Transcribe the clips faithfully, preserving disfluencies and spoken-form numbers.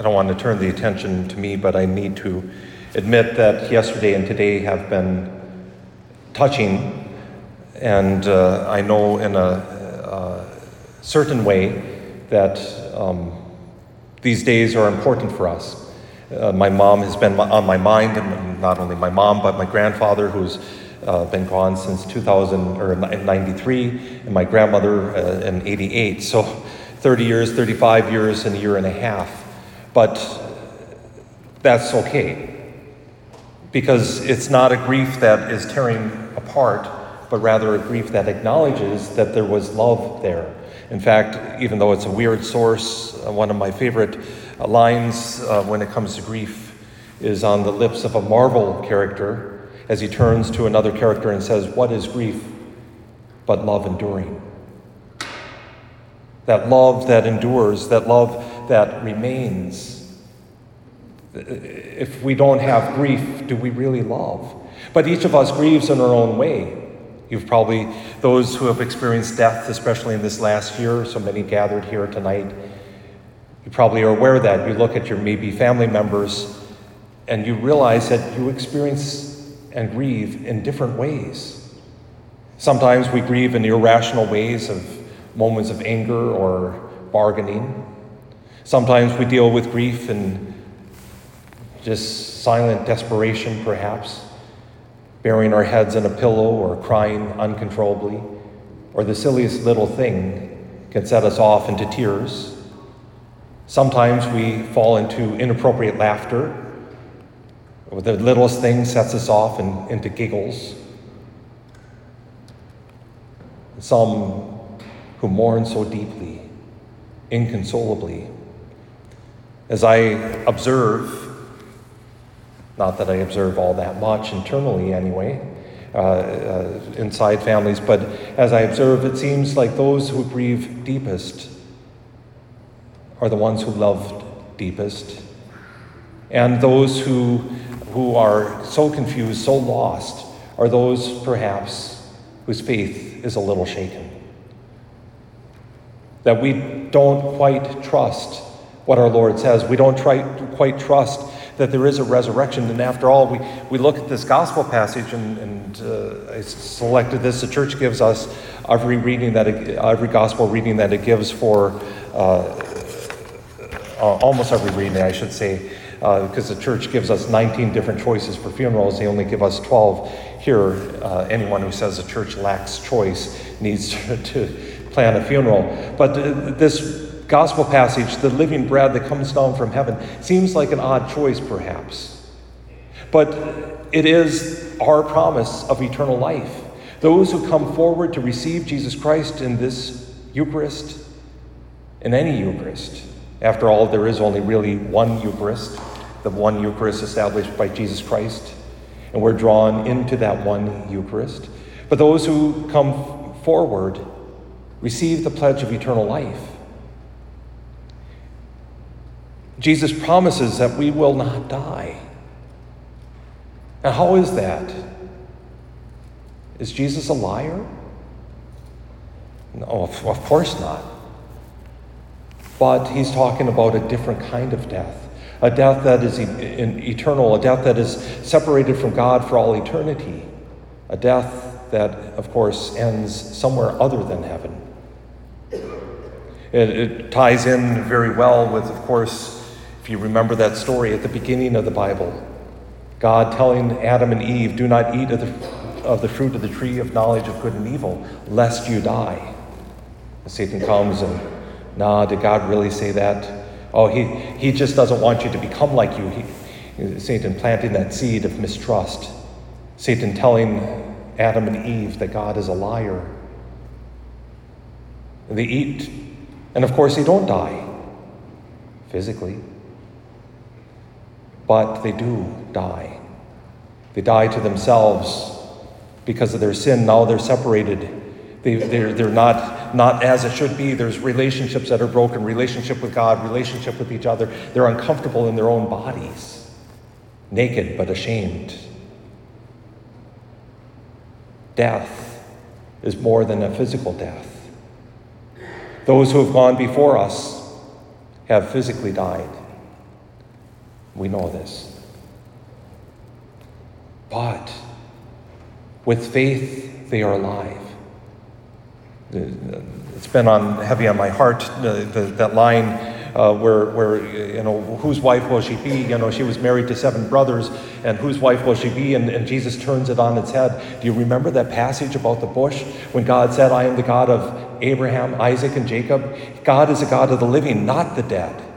I don't want to turn the attention to me, but I need to admit that yesterday and today have been touching, and uh, I know in a uh, certain way that um, these days are important for us. Uh, my mom has been on my mind, and not only my mom, but my grandfather, who's uh, been gone since two thousand or ninety-three, and my grandmother uh, in eighty-eight. So thirty years, thirty-five years, and a year and a half. But that's okay, because it's not a grief that is tearing apart, but rather a grief that acknowledges that there was love there. In fact, even though it's a weird source, one of my favorite lines uh, when it comes to grief is on the lips of a Marvel character as he turns to another character and says, "What is grief but love enduring?" That love that endures, that love that remains. If we don't have grief, do we really love? But each of us grieves in our own way. You've probably, those who have experienced death, especially in this last year, so many gathered here tonight, you probably are aware of that. You look at your maybe family members and you realize that you experience and grieve in different ways. Sometimes we grieve in irrational ways of moments of anger or bargaining. Sometimes we deal with grief in just silent desperation, perhaps, burying our heads in a pillow or crying uncontrollably, or the silliest little thing can set us off into tears. Sometimes we fall into inappropriate laughter, or the littlest thing sets us off in, into giggles. Some who mourn so deeply, inconsolably. As I observe, not that I observe all that much internally anyway, uh, uh, inside families, but as I observe, it seems like those who grieve deepest are the ones who loved deepest. And those who, who are so confused, so lost, are those perhaps whose faith is a little shaken. That we don't quite trust what our Lord says. We don't try, quite trust that there is a resurrection. And after all, we, we look at this gospel passage, and, and uh, I selected this. The church gives us every reading that it, every gospel reading that it gives for uh, uh, almost every reading, I should say, uh, because the church gives us nineteen different choices for funerals. They only give us twelve here. Uh, anyone who says the church lacks choice needs to, to plan a funeral. But uh, this gospel passage, the living bread that comes down from heaven, seems like an odd choice, perhaps. But it is our promise of eternal life. Those who come forward to receive Jesus Christ in this Eucharist, in any Eucharist, after all, there is only really one Eucharist, the one Eucharist established by Jesus Christ, and we're drawn into that one Eucharist. But those who come forward receive the pledge of eternal life. Jesus promises that we will not die. Now, how is that? Is Jesus a liar? No, of course not. But he's talking about a different kind of death, a death that is eternal, a death that is separated from God for all eternity, a death that, of course, ends somewhere other than heaven. It, it ties in very well with, of course, if you remember that story at the beginning of the Bible, God telling Adam and Eve, do not eat of the, of the fruit of the tree of knowledge of good and evil, lest you die. And Satan comes and, nah, did God really say that? Oh, he, he just doesn't want you to become like you. He, Satan planting that seed of mistrust. Satan telling Adam and Eve that God is a liar. And they eat, and of course they don't die physically. But they do die. They die to themselves because of their sin. Now they're separated. They, they're, they're not, not as it should be. There's relationships that are broken, relationship with God, relationship with each other. They're uncomfortable in their own bodies, naked but ashamed. Death is more than a physical death. Those who have gone before us have physically died. We know this. But with faith, they are alive. It's been on heavy on my heart, the, the, that line uh, where, where, you know, whose wife will she be? You know, she was married to seven brothers, and whose wife will she be? And, and Jesus turns it on its head. Do you remember that passage about the bush? When God said, I am the God of Abraham, Isaac, and Jacob. God is a God of the living, not the dead.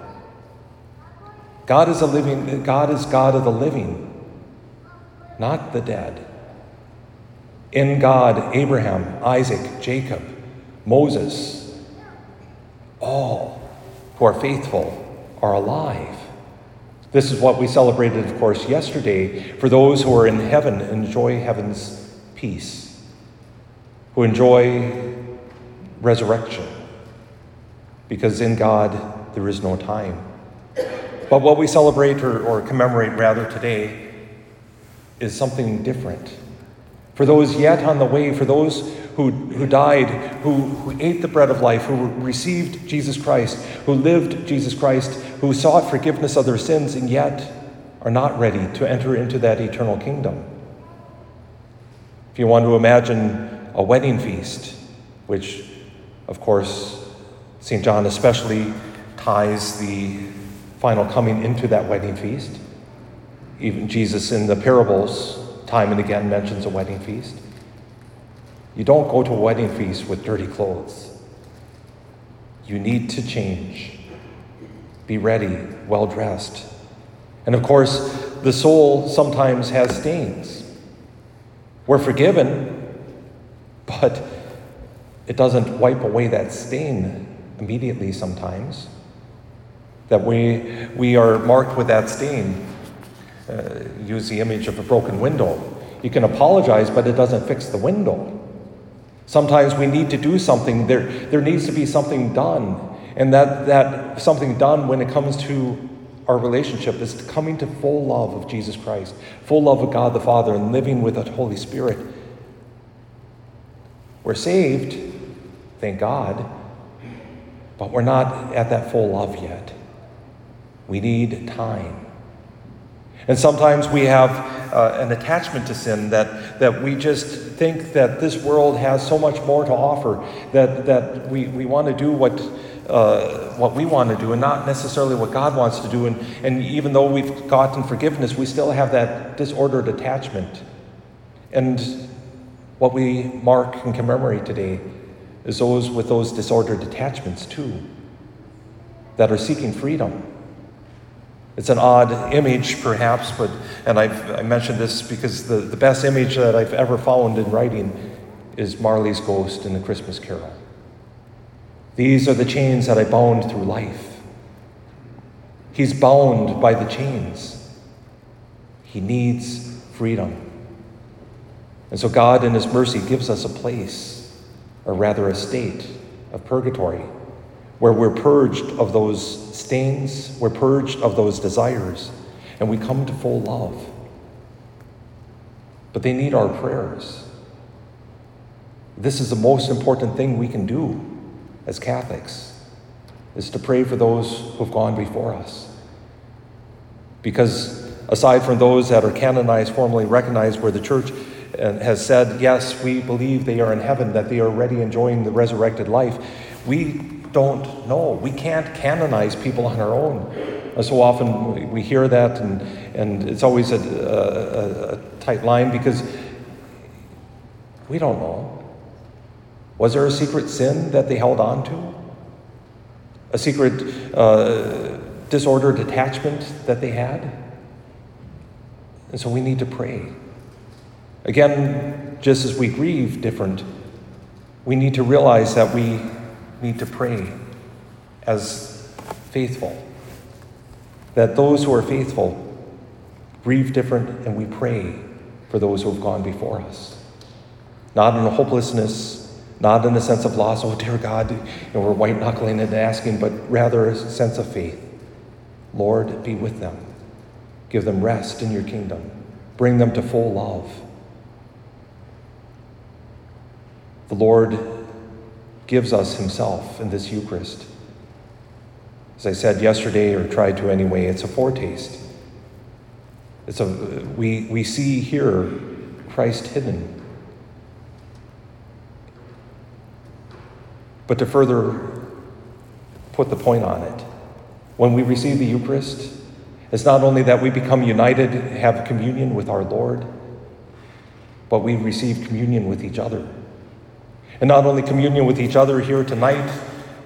God is a living, God is God of the living, not the dead. In God, Abraham, Isaac, Jacob, Moses, all who are faithful are alive. This is what we celebrated, of course, yesterday. For those who are in heaven, enjoy heaven's peace, who enjoy resurrection, because in God there is no time. But what we celebrate, or, or commemorate rather, today is something different. For those yet on the way, for those who, who died, who, who ate the bread of life, who received Jesus Christ, who lived Jesus Christ, who sought forgiveness of their sins, and yet are not ready to enter into that eternal kingdom. If you want to imagine a wedding feast, which, of course, Saint John especially ties the final coming into that wedding feast. Even Jesus in the parables time and again mentions a wedding feast. You don't go to a wedding feast with dirty clothes. You need to change. Be ready, well-dressed. And of course, the soul sometimes has stains. We're forgiven, but it doesn't wipe away that stain immediately sometimes. That we, we are marked with that stain. Uh, use the image of a broken window. You can apologize, but it doesn't fix the window. Sometimes we need to do something. There, there needs to be something done. And that, that something done, when it comes to our relationship, is coming to full love of Jesus Christ, full love of God the Father, and living with the Holy Spirit. We're saved, thank God, but we're not at that full love yet. We need time. And sometimes we have uh, an attachment to sin that, that we just think that this world has so much more to offer, that, that we, we want to do what uh, what we want to do and not necessarily what God wants to do. And, and even though we've gotten forgiveness, we still have that disordered attachment. And what we mark and commemorate today is those with those disordered attachments too, that are seeking freedom. It's an odd image, perhaps, but and I've, I mentioned this because the, the best image that I've ever found in writing is Marley's ghost in the Christmas Carol. These are the chains that I bound through life. He's bound by the chains. He needs freedom. And so God, in his mercy, gives us a place, or rather a state of purgatory, where we're purged of those stains, we're purged of those desires, and we come to full love. But they need our prayers. This is the most important thing we can do as Catholics, is to pray for those who've gone before us. Because aside from those that are canonized, formally recognized, where the Church has said, yes, we believe they are in heaven, that they are already enjoying the resurrected life, we don't know. We can't canonize people on our own. So often we hear that, and, and it's always a, a, a tight line, because we don't know. Was there a secret sin that they held on to? A secret uh, disordered attachment that they had? And so we need to pray. Again, just as we grieve different, we need to realize that we need to pray as faithful, that those who are faithful grieve different, and we pray for those who have gone before us, not in a hopelessness, not in a sense of loss, oh dear God, you know, we're white knuckling and asking, but rather a sense of faith. Lord, be with them, give them rest in your kingdom, bring them to full love. The Lord gives us himself in this Eucharist. As I said yesterday, or tried to anyway, it's a foretaste So we, we see here Christ hidden. But to further put the point on it, when we receive the Eucharist, it's not only that we become united, have communion with our Lord, but we receive communion with each other. And not only communion with each other here tonight,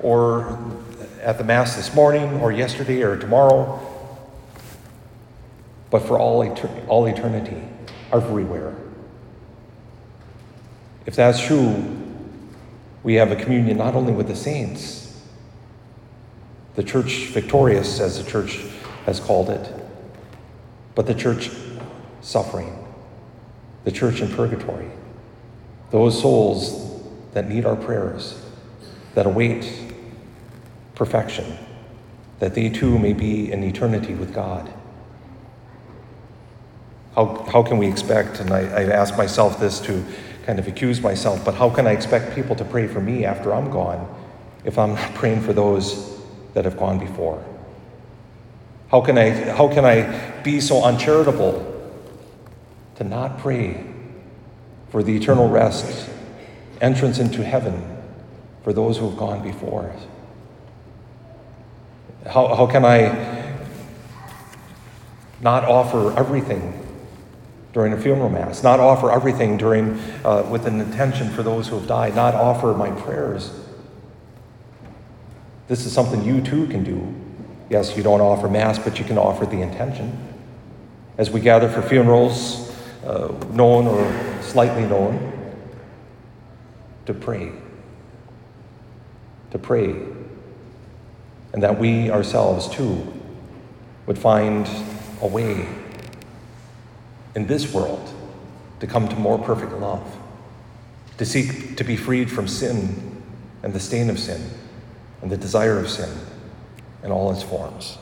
or at the Mass this morning, or yesterday, or tomorrow, but for all, etern- all eternity, everywhere. If that's true, we have a communion not only with the saints, the Church victorious, as the Church has called it, but the Church suffering, the Church in purgatory, those souls that need our prayers, that await perfection, that they too may be in eternity with God. How, how can we expect, and I, I ask myself this to kind of accuse myself, but how can I expect people to pray for me after I'm gone if I'm not praying for those that have gone before? How can I, how can I be so uncharitable to not pray for the eternal rest, entrance into heaven for those who have gone before? How, how can I not offer everything during a funeral Mass, not offer everything during uh, with an intention for those who have died, not offer my prayers? This is something you too can do. Yes, you don't offer Mass, but you can offer the intention. As we gather for funerals, uh, known or slightly known, to pray. To pray. And that we ourselves too would find a way in this world to come to more perfect love, to seek to be freed from sin and the stain of sin and the desire of sin in all its forms.